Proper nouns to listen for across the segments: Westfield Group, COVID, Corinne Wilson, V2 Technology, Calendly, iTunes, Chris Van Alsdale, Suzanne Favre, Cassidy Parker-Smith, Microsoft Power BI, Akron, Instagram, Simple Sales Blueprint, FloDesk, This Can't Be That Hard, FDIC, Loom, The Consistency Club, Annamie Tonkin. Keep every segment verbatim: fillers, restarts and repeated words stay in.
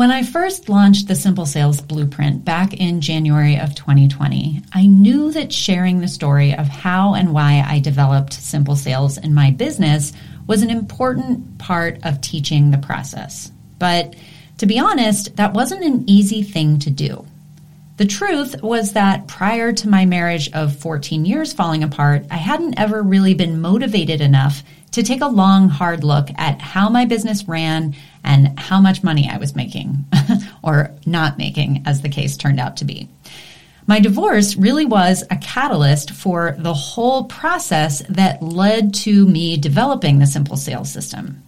When I first launched the Simple Sales Blueprint back in January of twenty twenty, I knew that sharing the story of how and why I developed Simple Sales in my business was an important part of teaching the process. But to be honest, that wasn't an easy thing to do. The truth was that prior to my marriage of fourteen years falling apart, I hadn't ever really been motivated enough to take a long, hard look at how my business ran and how much money I was making, or not making, as the case turned out to be. My divorce really was a catalyst for the whole process that led to me developing the Simple Sales system.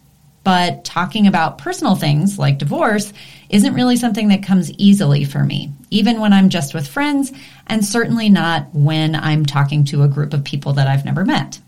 But talking about personal things like divorce isn't really something that comes easily for me, even when I'm just with friends, and certainly not when I'm talking to a group of people that I've never met.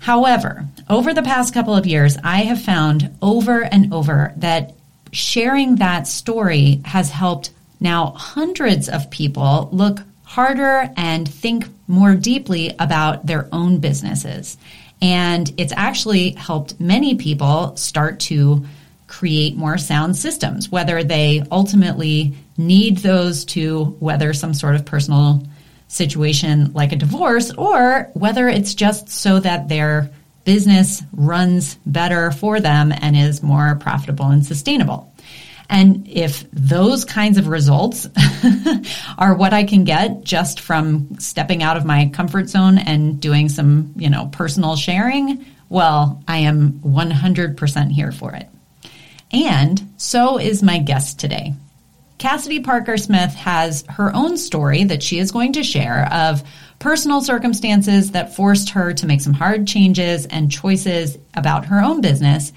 However, over the past couple of years, I have found over and over that sharing that story has helped now hundreds of people look harder and think more deeply about their own businesses. And it's actually helped many people start to create more sound systems, whether they ultimately need those to weather some sort of personal situation like a divorce, or whether it's just so that their business runs better for them and is more profitable and sustainable. And if those kinds of results are what I can get just from stepping out of my comfort zone and doing some, you know, personal sharing, well, I am one hundred percent here for it. And so is my guest today. Cassidy Parker-Smith has her own story that she is going to share of personal circumstances that forced her to make some hard changes and choices about her own business.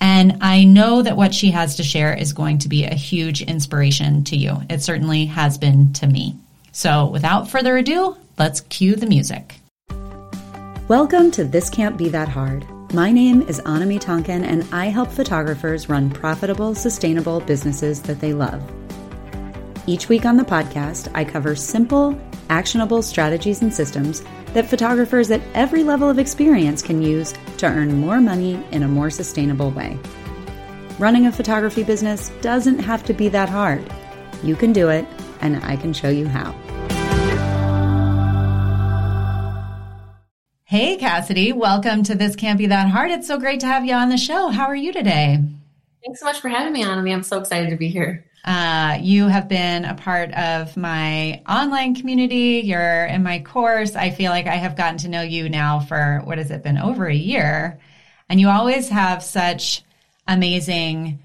And I know that what she has to share is going to be a huge inspiration to you. It certainly has been to me. So without further ado, let's cue the music. Welcome to This Can't Be That Hard. My name is Annamie Tonkin, and I help photographers run profitable, sustainable businesses that they love. Each week on the podcast, I cover simple, actionable strategies and systems that photographers at every level of experience can use to earn more money in a more sustainable way. Running a photography business doesn't have to be that hard. You can do it, and I can show you how. Hey, Cassidy, welcome to This Can't Be That Hard. It's so great to have you on the show. How are you today? Thanks so much for having me, Annamie. I'm so excited to be here. Uh, you have been a part of my online community. You're in my course. I feel like I have gotten to know you now for, what has it been, over a year. And you always have such amazing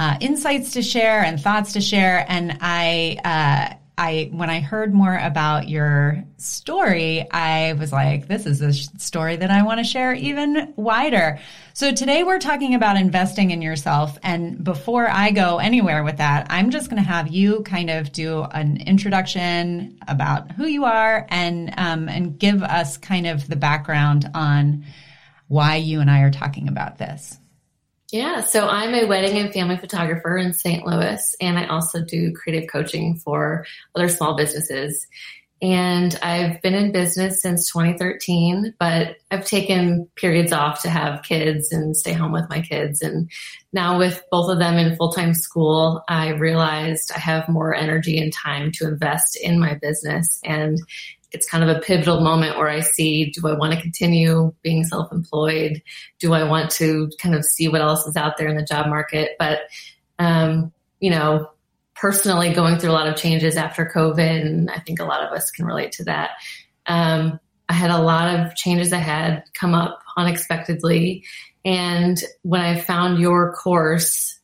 uh, insights to share and thoughts to share. And I, uh, I, when I heard more about your story, I was like, this is a story that I want to share even wider. So today we're talking about investing in yourself. And before I go anywhere with that, I'm just going to have you kind of do an introduction about who you are and, um, and give us kind of the background on why you and I are talking about this. Yeah, so I'm a wedding and family photographer in Saint Louis, and I also do creative coaching for other small businesses. And I've been in business since twenty thirteen, but I've taken periods off to have kids and stay home with my kids. And now with both of them in full-time school, I realized I have more energy and time to invest in my business. And it's kind of a pivotal moment where I see, do I want to continue being self-employed? Do I want to kind of see what else is out there in the job market? But, um, you know, personally going through a lot of changes after COVID, and I think a lot of us can relate to that. Um, I had a lot of changes that had come up unexpectedly. And when I found your course,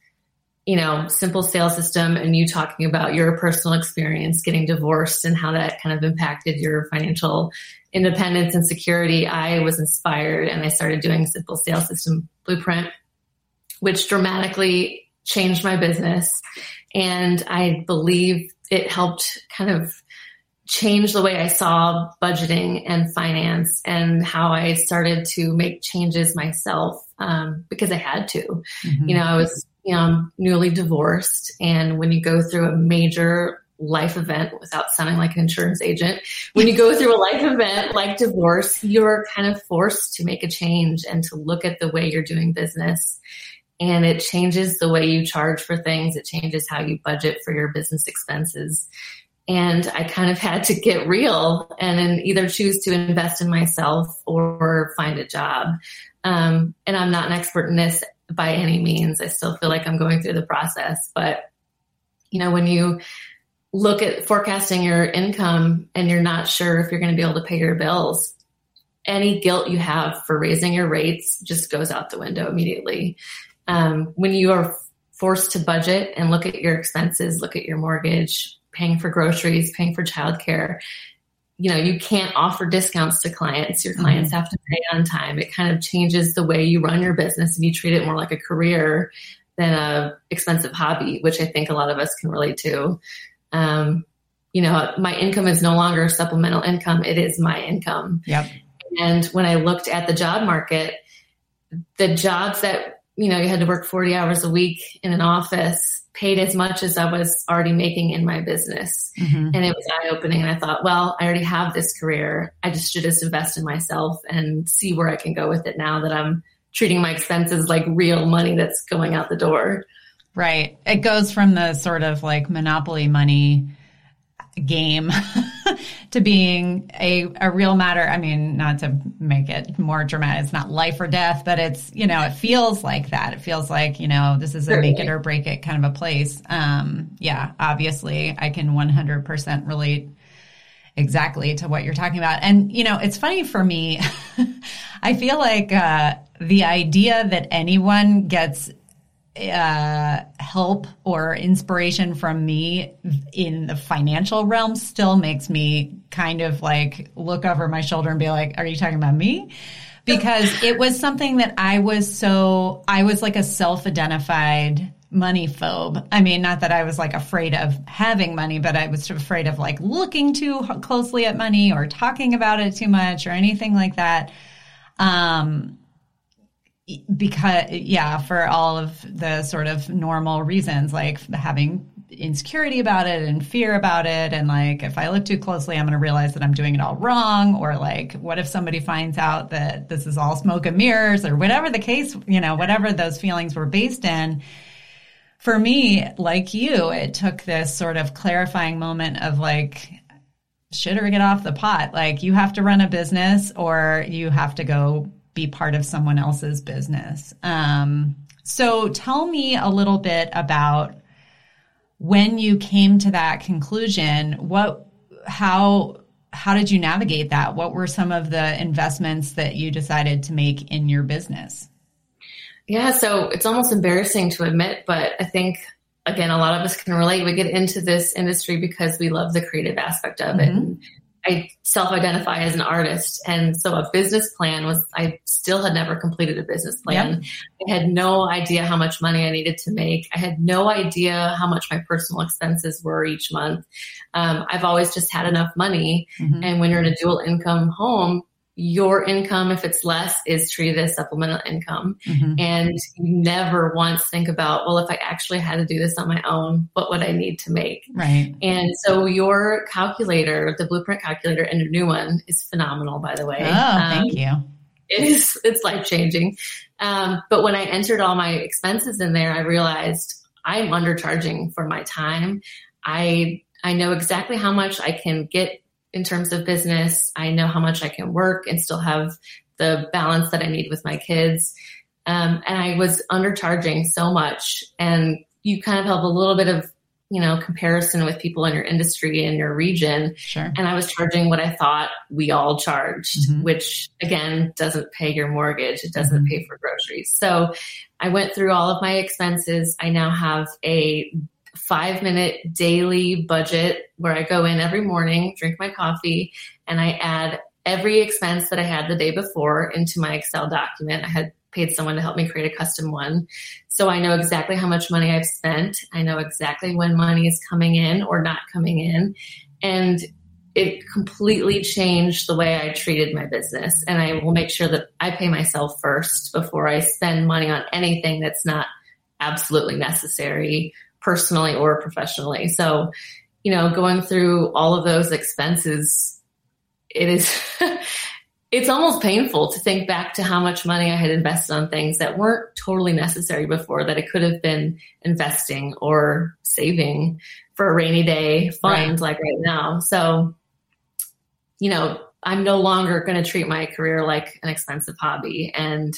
you know, Simple Sales system, and you talking about your personal experience getting divorced and how that kind of impacted your financial independence and security, I was inspired and I started doing Simple Sales System Blueprint, which dramatically changed my business. And I believe it helped kind of change the way I saw budgeting and finance and how I started to make changes myself, um, because I had to. Mm-hmm. You know, I was You know, I'm newly divorced, and when you go through a major life event, without sounding like an insurance agent, when you go through a life event like divorce, you're kind of forced to make a change and to look at the way you're doing business And it changes the way you charge for things. It changes how you budget for your business expenses. And I kind of had to get real and then either choose to invest in myself or find a job. Um, and I'm not an expert in this by any means. I still feel like I'm going through the process. But, you know, when you look at forecasting your income and you're not sure if you're going to be able to pay your bills, any guilt you have for raising your rates just goes out the window immediately. Um, when you are forced to budget and look at your expenses, look at your mortgage, paying for groceries, paying for childcare, you know, you can't offer discounts to clients. Your clients have to pay on time. It kind of changes the way you run your business and you treat it more like a career than a expensive hobby, which I think a lot of us can relate to. Um, you know, my income is no longer supplemental income. It is my income. Yep. And when I looked at the job market, the jobs that, you know, you had to work forty hours a week in an office paid as much as I was already making in my business. Mm-hmm. And it was eye-opening. And I thought, well, I already have this career. I just should just invest in myself and see where I can go with it now that I'm treating my expenses like real money that's going out the door. Right. It goes from the sort of like monopoly money game to being a, a real matter. I mean, not to make it more dramatic, it's not life or death, but it's, you know, it feels like that. It feels like, you know, this is a make it or break it kind of a place. Um, yeah, obviously I can one hundred percent relate exactly to what you're talking about. And, you know, it's funny for me, I feel like uh, the idea that anyone gets Uh, help or inspiration from me in the financial realm still makes me kind of like look over my shoulder and be like, are you talking about me? Because it was something that I was so, I was like a self-identified money phobe. I mean, not that I was like afraid of having money, but I was afraid of like looking too closely at money or talking about it too much or anything like that. Um, Because, yeah, for all of the sort of normal reasons, like having insecurity about it and fear about it. And like, if I look too closely, I'm going to realize that I'm doing it all wrong. Or like, what if somebody finds out that this is all smoke and mirrors or whatever the case, you know, whatever those feelings were based in. For me, like you, it took this sort of clarifying moment of like, shit or get off the pot. Like you have to run a business or you have to go be part of someone else's business. Um, so tell me a little bit about when you came to that conclusion. What, how, how did you navigate that? What were some of the investments that you decided to make in your business? Yeah. So it's almost embarrassing to admit, but I think, again, a lot of us can relate. We get into this industry because we love the creative aspect of mm-hmm. it. I self-identify as an artist. And so a business plan was, I still had never completed a business plan. Yep. I had no idea how much money I needed to make. I had no idea how much my personal expenses were each month. Um, I've always just had enough money. Mm-hmm. And when you're in a dual income home, your income, if it's less, is treated as supplemental income. Mm-hmm. And you never once think about, well, if I actually had to do this on my own, what would I need to make? Right. And so your calculator, the Blueprint calculator, and your new one is phenomenal, by the way. Oh, um, thank you. It's, it's life-changing. Um, but when I entered all my expenses in there, I realized I'm undercharging for my time. I I know exactly how much I can get in terms of business. I know how much I can work and still have the balance that I need with my kids. Um, and I was undercharging so much. And you kind of have a little bit of, you know, comparison with people in your industry and your region. Sure. And I was charging what I thought we all charged, mm-hmm. which again, doesn't pay your mortgage. It doesn't mm-hmm. pay for groceries. So I went through all of my expenses. I now have a five minute daily budget where I go in every morning, drink my coffee, and I add every expense that I had the day before into my Excel document. I had paid someone to help me create a custom one. So I know exactly how much money I've spent. I know exactly when money is coming in or not coming in. And it completely changed the way I treated my business. And I will make sure that I pay myself first before I spend money on anything that's not absolutely necessary, personally or professionally. So, you know, going through all of those expenses, it is, it it's almost painful to think back to how much money I had invested on things that weren't totally necessary before, that I could have been investing or saving for a rainy day fund right. like right now. So, you know, I'm no longer going to treat my career like an expensive hobby. And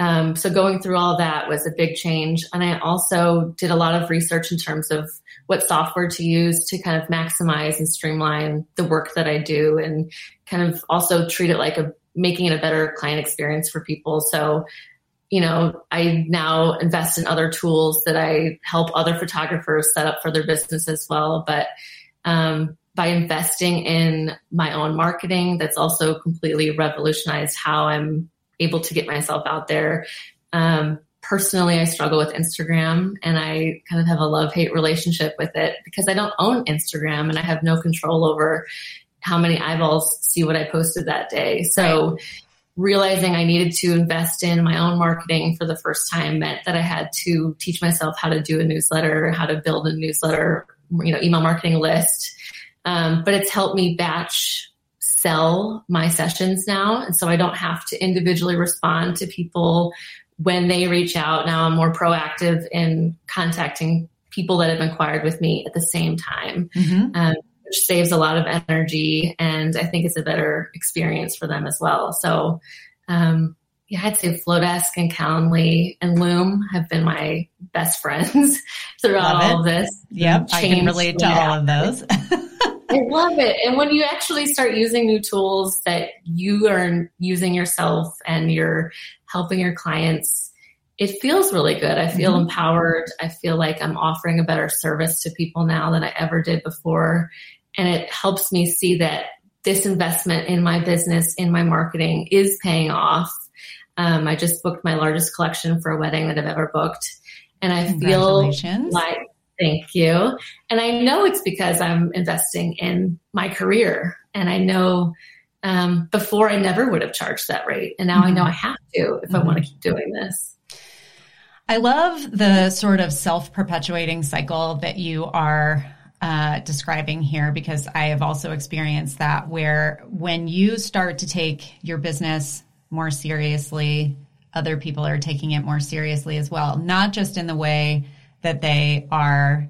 um, so going through all that was a big change. And I also did a lot of research in terms of what software to use to kind of maximize and streamline the work that I do, and kind of also treat it like a making it a better client experience for people. So, you know, I now invest in other tools that I help other photographers set up for their business as well. But um, by investing in my own marketing, that's also completely revolutionized how I'm able to get myself out there. Um, Personally, I struggle with Instagram, and I kind of have a love-hate relationship with it because I don't own Instagram and I have no control over how many eyeballs see what I posted that day. So realizing I needed to invest in my own marketing for the first time meant that I had to teach myself how to do a newsletter, how to build a newsletter, you know, email marketing list. Um, but it's helped me batch sell my sessions now. And so I don't have to individually respond to people when they reach out. Now I'm more proactive in contacting people that have inquired with me at the same time, mm-hmm. um, which saves a lot of energy. And I think it's a better experience for them as well. So um, yeah, I'd say FloDesk and Calendly and Loom have been my best friends throughout all of this. Yep, I can relate to all of those. I love it. And when you actually start using new tools that you are using yourself and you're helping your clients, it feels really good. I feel mm-hmm. empowered. I feel like I'm offering a better service to people now than I ever did before. And it helps me see that this investment in my business, in my marketing, is paying off. Um, I just booked my largest collection for a wedding that I've ever booked. And I feel like, thank you. And I know it's because I'm investing in my career. And I know um, before I never would have charged that rate. And now mm-hmm. I know I have to if mm-hmm. I want to keep doing this. I love the sort of self-perpetuating cycle that you are uh, describing here, because I have also experienced that, where when you start to take your business more seriously, other people are taking it more seriously as well, not just in the way that they are,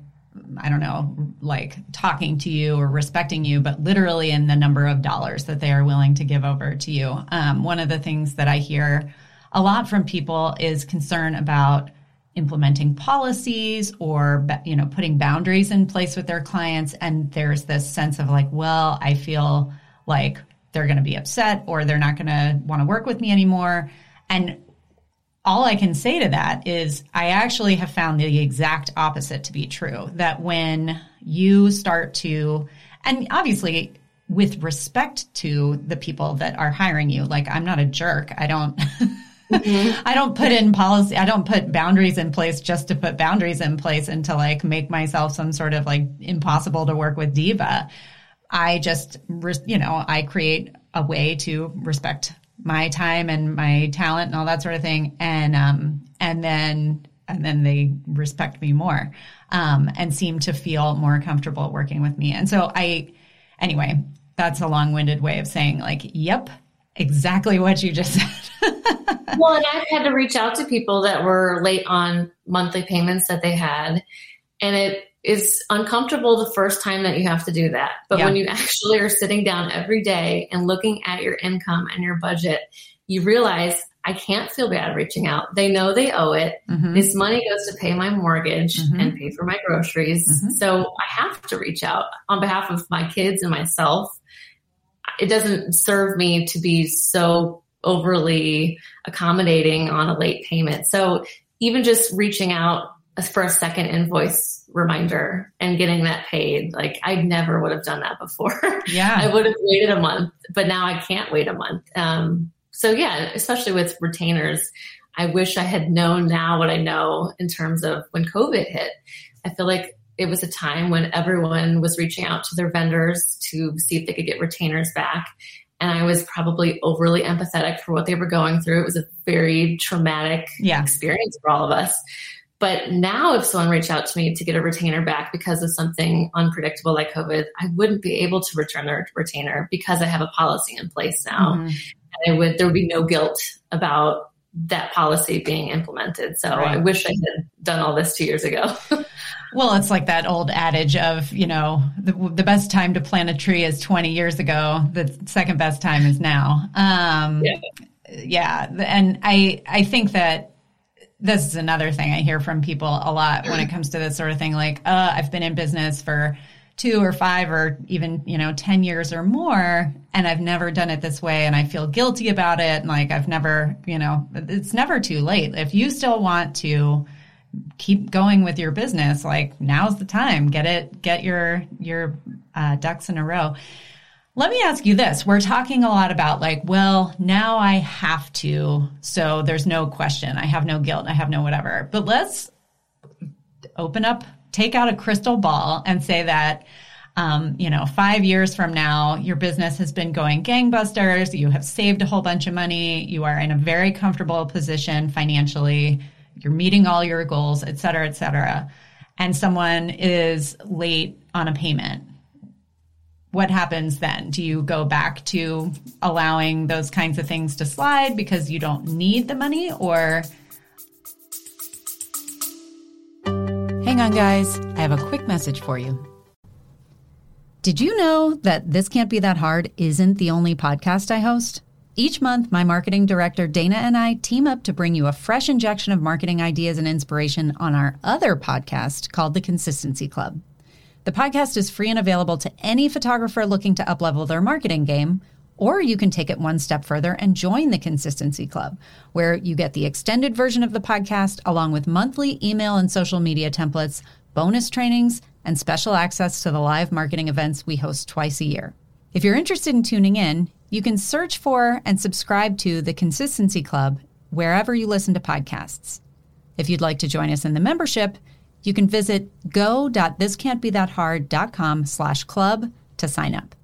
I don't know, like talking to you or respecting you, but literally in the number of dollars that they are willing to give over to you. Um, one of the things that I hear a lot from people is concern about implementing policies or, you know, putting boundaries in place with their clients. And there's this sense of like, well, I feel like they're going to be upset or they're not going to want to work with me anymore. And all I can say to that is I actually have found the exact opposite to be true, that when you start to, and obviously with respect to the people that are hiring you, like I'm not a jerk. I don't, mm-hmm. I don't put in policy. I don't put boundaries in place just to put boundaries in place and to like make myself some sort of like impossible to work with diva. I just, you know, I create a way to respect my time and my talent and all that sort of thing. And, um, and then, and then they respect me more, um, and seem to feel more comfortable working with me. And so I, anyway, that's a long-winded way of saying like, yep, exactly what you just said. Well, and I've had to reach out to people that were late on monthly payments that they had. And it is uncomfortable the first time that you have to do that. But yeah. when you actually are sitting down every day and looking at your income and your budget, you realize I can't feel bad reaching out. They know they owe it. Mm-hmm. This money goes to pay my mortgage mm-hmm. and pay for my groceries. Mm-hmm. So I have to reach out on behalf of my kids and myself. It doesn't serve me to be so overly accommodating on a late payment. So even just reaching out for a second invoice reminder and getting that paid. Like I never would have done that before. Yeah. I would have waited a month, but now I can't wait a month. Um, so yeah, especially with retainers, I wish I had known now what I know in terms of when COVID hit. I feel like it was a time when everyone was reaching out to their vendors to see if they could get retainers back. And I was probably overly empathetic for what they were going through. It was a very traumatic yeah. experience for all of us. But now if someone reached out to me to get a retainer back because of something unpredictable like COVID, I wouldn't be able to return their retainer because I have a policy in place now. Mm-hmm. And I would, there would be no guilt about that policy being implemented. So right. I wish I had done all this two years ago. Well, it's like that old adage of, you know, the, the best time to plant a tree is twenty years ago. The second best time is now. Um, yeah. yeah. And I, I think that this is another thing I hear from people a lot when it comes to this sort of thing. Like, uh, I've been in business for two or five or even, you know, ten years or more, and I've never done it this way. And I feel guilty about it. And like, I've never, you know, it's never too late. If you still want to keep going with your business, like now's the time. Get it, get your, your uh, ducks in a row. Let me ask you this. We're talking a lot about like, well, now I have to, so there's no question. I have no guilt. I have no whatever. But let's open up, take out a crystal ball and say that, um, you know, five years from now, your business has been going gangbusters. You have saved a whole bunch of money. You are in a very comfortable position financially. You're meeting all your goals, et cetera, et cetera. And someone is late on a payment. What happens then? Do you go back to allowing those kinds of things to slide because you don't need the money? Or hang on, guys, I have a quick message for you. Did you know that This Can't Be That Hard isn't the only podcast I host? Each month, my marketing director, Dana, and I team up to bring you a fresh injection of marketing ideas and inspiration on our other podcast called The Consistency Club. The podcast is free and available to any photographer looking to uplevel their marketing game, or you can take it one step further and join the Consistency Club, where you get the extended version of the podcast along with monthly email and social media templates, bonus trainings, and special access to the live marketing events we host twice a year. If you're interested in tuning in, you can search for and subscribe to the Consistency Club wherever you listen to podcasts. If you'd like to join us in the membership, you can visit go.thiscan'tbethathard.com slash club to sign up.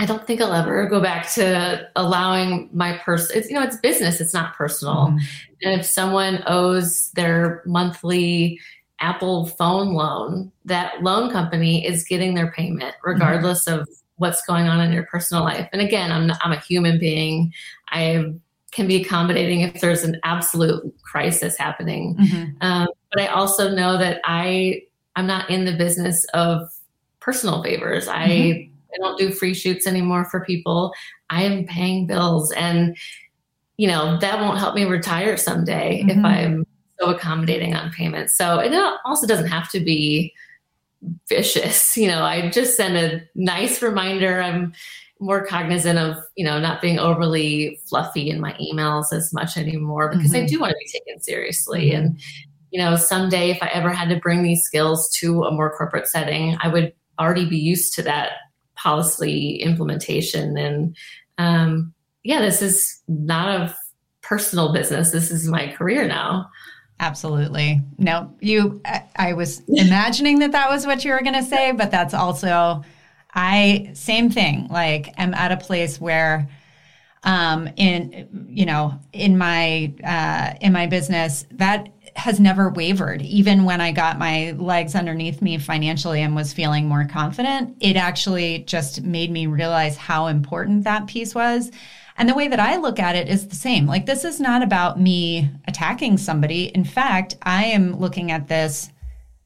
I don't think I'll ever go back to allowing my person. It's, you know, it's business. It's not personal. Mm-hmm. And if someone owes their monthly Apple phone loan, that loan company is getting their payment regardless mm-hmm. of what's going on in your personal life. And again, I'm, I'm a human being. I can be accommodating if there's an absolute crisis happening. Mm-hmm. Um, but I also know that I, I'm not in the business of personal favors. Mm-hmm. I, I don't do free shoots anymore for people. I am paying bills, and you know, that won't help me retire someday mm-hmm. if I'm so accommodating on payments. So it also doesn't have to be vicious. You know, I just send a nice reminder. I'm more cognizant of, you know, not being overly fluffy in my emails as much anymore, because mm-hmm. I do want to be taken seriously. Mm-hmm. And, you know, someday if I ever had to bring these skills to a more corporate setting, I would already be used to that policy implementation. And, um, yeah, this is not a personal business. This is my career now. Absolutely. No, you, I, I was imagining that that was what you were going to say, but that's also I, same thing, like I'm at a place where, um, in, you know, in my, uh, in my business that has never wavered. Even when I got my legs underneath me financially and was feeling more confident, it actually just made me realize how important that piece was. And the way that I look at it is the same. Like, this is not about me attacking somebody. In fact, I am looking at this.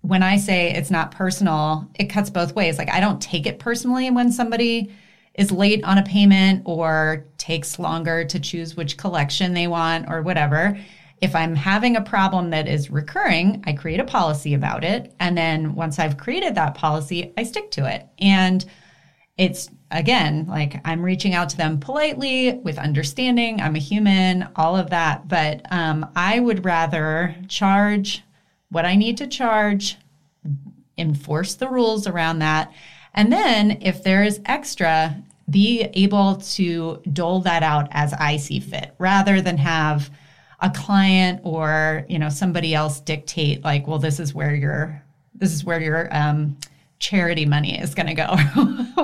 When I say it's not personal, it cuts both ways. Like, I don't take it personally when somebody is late on a payment or takes longer to choose which collection they want or whatever. If I'm having a problem that is recurring, I create a policy about it. And then once I've created that policy, I stick to it. And it's, again, like I'm reaching out to them politely with understanding. I'm a human, all of that. But um, I would rather charge what I need to charge, enforce the rules around that. And then if there is extra, be able to dole that out as I see fit, rather than have a client or, you know, somebody else dictate like, well, this is where your, this is where your um, charity money is going to go,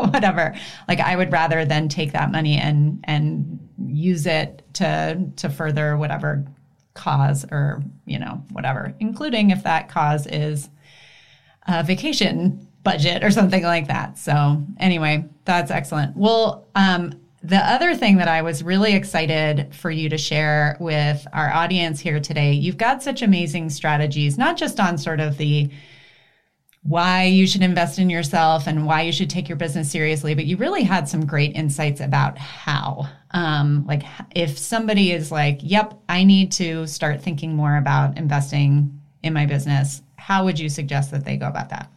whatever. Like, I would rather than take that money and and use it to to further whatever cause, or, you know, whatever, including if that cause is a vacation budget or something like that. So anyway, that's excellent. Well, um, the other thing that I was really excited for you to share with our audience here today, you've got such amazing strategies, not just on sort of the why you should invest in yourself and why you should take your business seriously, but you really had some great insights about how. Um, like if somebody is like, yep, I need to start thinking more about investing in my business, how would you suggest that they go about that?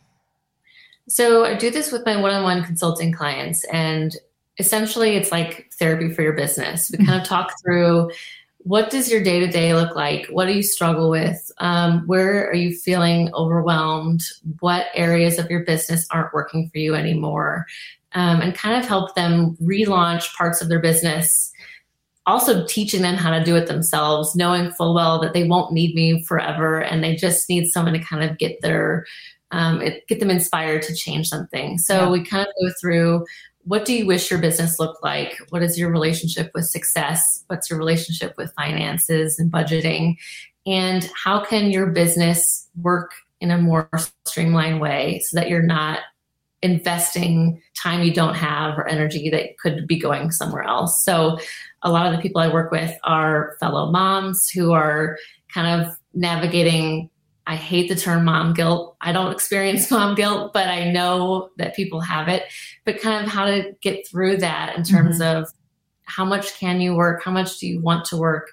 So I do this with my one-on-one consulting clients, and essentially it's like therapy for your business. We kind of talk through, what does your day-to-day look like? What do you struggle with? Um, where are you feeling overwhelmed? What areas of your business aren't working for you anymore? Um, and kind of help them relaunch parts of their business. Also teaching them how to do it themselves, knowing full well that they won't need me forever, and they just need someone to kind of get their, um, it, get them inspired to change something. So yeah. We kind of go through, what do you wish your business looked like? What is your relationship with success? What's your relationship with finances and budgeting? And how can your business work in a more streamlined way so that you're not investing time you don't have or energy that could be going somewhere else? So a lot of the people I work with are fellow moms who are kind of navigating, I hate the term mom guilt. I don't experience mom guilt, but I know that people have it, but kind of how to get through that in terms mm-hmm. of how much can you work? How much do you want to work?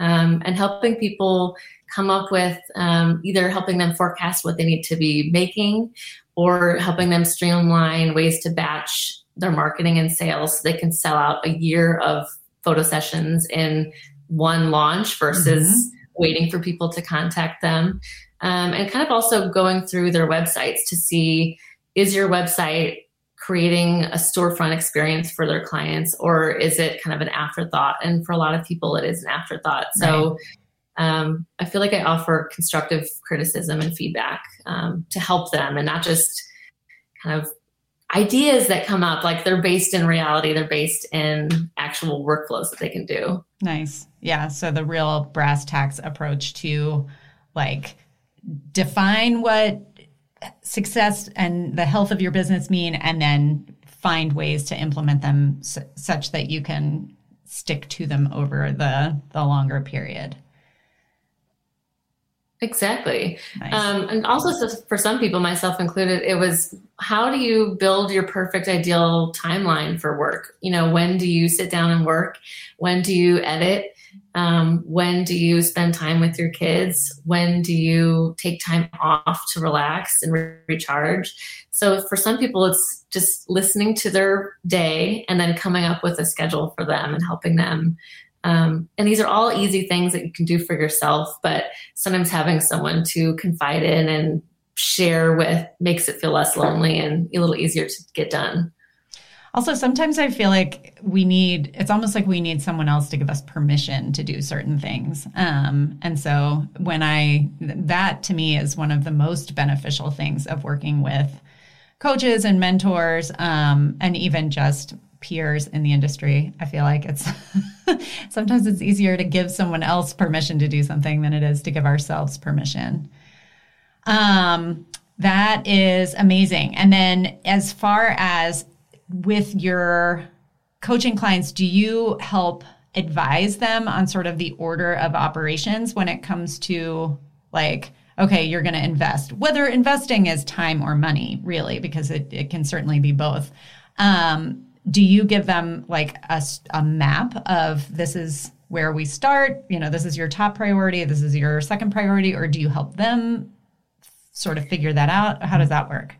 Um, and helping people come up with um, either helping them forecast what they need to be making, or helping them streamline ways to batch their marketing and sales so they can sell out a year of photo sessions in one launch versus mm-hmm. waiting for people to contact them. Um, and kind of also going through their websites to see, is your website creating a storefront experience for their clients, or is it kind of an afterthought? And for a lot of people, it is an afterthought. So right. um, I feel like I offer constructive criticism and feedback um, to help them, and not just kind of ideas that come up, like they're based in reality, they're based in actual workflows that they can do. Nice. Yeah. So the real brass tacks approach to, like, define what success and the health of your business mean, and then find ways to implement them s- such that you can stick to them over the, the longer period. Exactly. Nice. Um, and also for some people, myself included, it was, how do you build your perfect ideal timeline for work? You know, when do you sit down and work? When do you edit? Um, when do you spend time with your kids? When do you take time off to relax and re- recharge? So for some people, it's just listening to their day and then coming up with a schedule for them and helping them. Um, and these are all easy things that you can do for yourself, but sometimes having someone to confide in and share with makes it feel less lonely and a little easier to get done. Also, sometimes I feel like we need, it's almost like we need someone else to give us permission to do certain things. Um, and so when I, that to me is one of the most beneficial things of working with coaches and mentors, um, and even just peers in the industry. I feel like it's sometimes it's easier to give someone else permission to do something than it is to give ourselves permission. Um, that is amazing. And then as far as with your coaching clients, do you help advise them on sort of the order of operations when it comes to, like, okay, you're going to invest, whether investing is time or money, really, because it, it can certainly be both. Um, Do you give them like a, a map of, this is where we start, you know, this is your top priority, this is your second priority, or do you help them sort of figure that out? How does that work?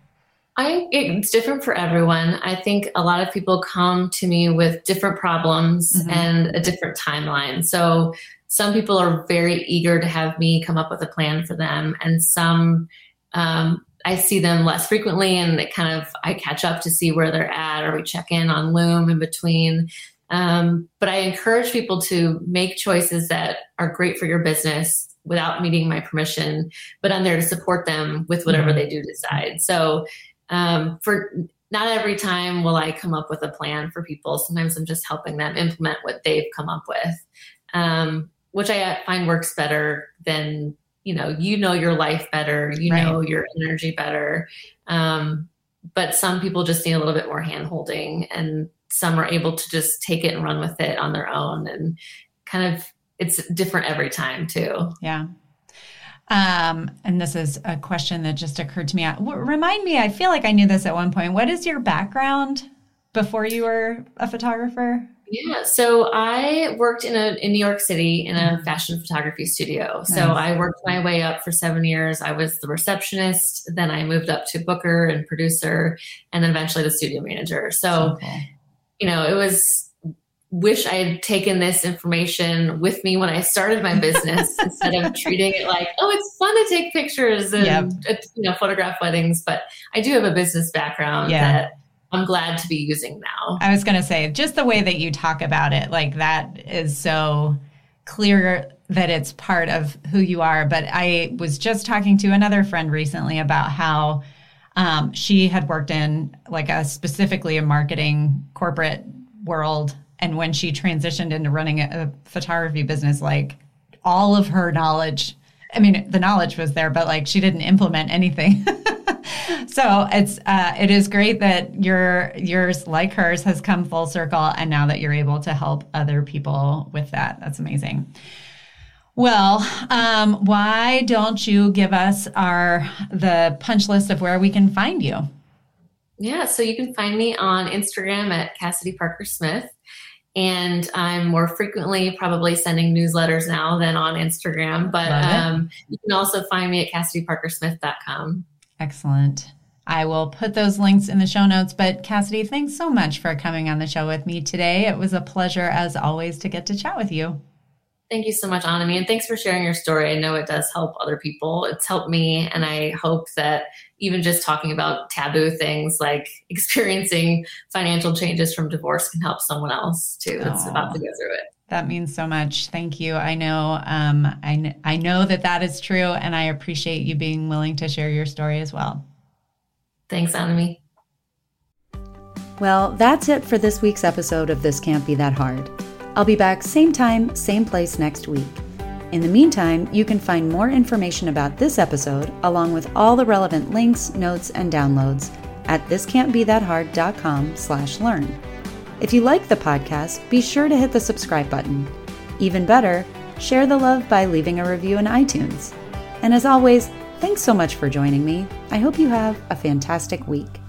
I, it's different for everyone. I think a lot of people come to me with different problems mm-hmm. and a different timeline. So some people are very eager to have me come up with a plan for them, and some, um, I see them less frequently, and it kind of, I catch up to see where they're at, or we check in on Loom in between. Um, but I encourage people to make choices that are great for your business without needing my permission, but I'm there to support them with whatever they do decide. So um, for not every time will I come up with a plan for people. Sometimes I'm just helping them implement what they've come up with, um, which I find works better than, you know, you know your life better, you right. know your energy better. Um, but some people just need a little bit more hand holding, and some are able to just take it and run with it on their own, and kind of it's different every time too. Yeah. Um, and this is a question that just occurred to me. Remind me, I feel like I knew this at one point. What is your background before you were a photographer? Yeah. So I worked in a, in New York City in a fashion photography studio. Nice. So I worked my way up for seven years. I was the receptionist. Then I moved up to booker and producer, and then eventually the studio manager. So, okay. you know, it was, wish I had taken this information with me when I started my business instead of treating it like, oh, it's fun to take pictures and yep. you know, photograph weddings. But I do have a business background yeah. that I'm glad to be using now. I was going to say, just the way that you talk about it, like that is so clear that it's part of who you are. But I was just talking to another friend recently about how um, she had worked in like a specifically a marketing corporate world. And when she transitioned into running a, a photography business, like all of her knowledge, I mean, the knowledge was there, but like she didn't implement anything. So it's uh, it is great that your yours, like hers, has come full circle. And now that you're able to help other people with that, that's amazing. Well, um, why don't you give us our the punch list of where we can find you? Yeah, so you can find me on Instagram at Cassidy Parker-Smith. And I'm more frequently probably sending newsletters now than on Instagram, but um, you can also find me at Cassidy Parker Smith dot com. Excellent. I will put those links in the show notes, but Cassidy, thanks so much for coming on the show with me today. It was a pleasure as always to get to chat with you. Thank you so much, Annamie. And thanks for sharing your story. I know it does help other people. It's helped me. And I hope that even just talking about taboo things like experiencing financial changes from divorce can help someone else too that's about to go through it. That means so much. Thank you. I know, um, I, kn- I know that that is true. And I appreciate you being willing to share your story as well. Thanks, Annamie. Well, that's it for this week's episode of This Can't Be That Hard. I'll be back same time, same place next week. In the meantime, you can find more information about this episode, along with all the relevant links, notes, and downloads at this can't be that hard dot com slash learn. If you like the podcast, be sure to hit the subscribe button. Even better, share the love by leaving a review in iTunes. And as always, thanks so much for joining me. I hope you have a fantastic week.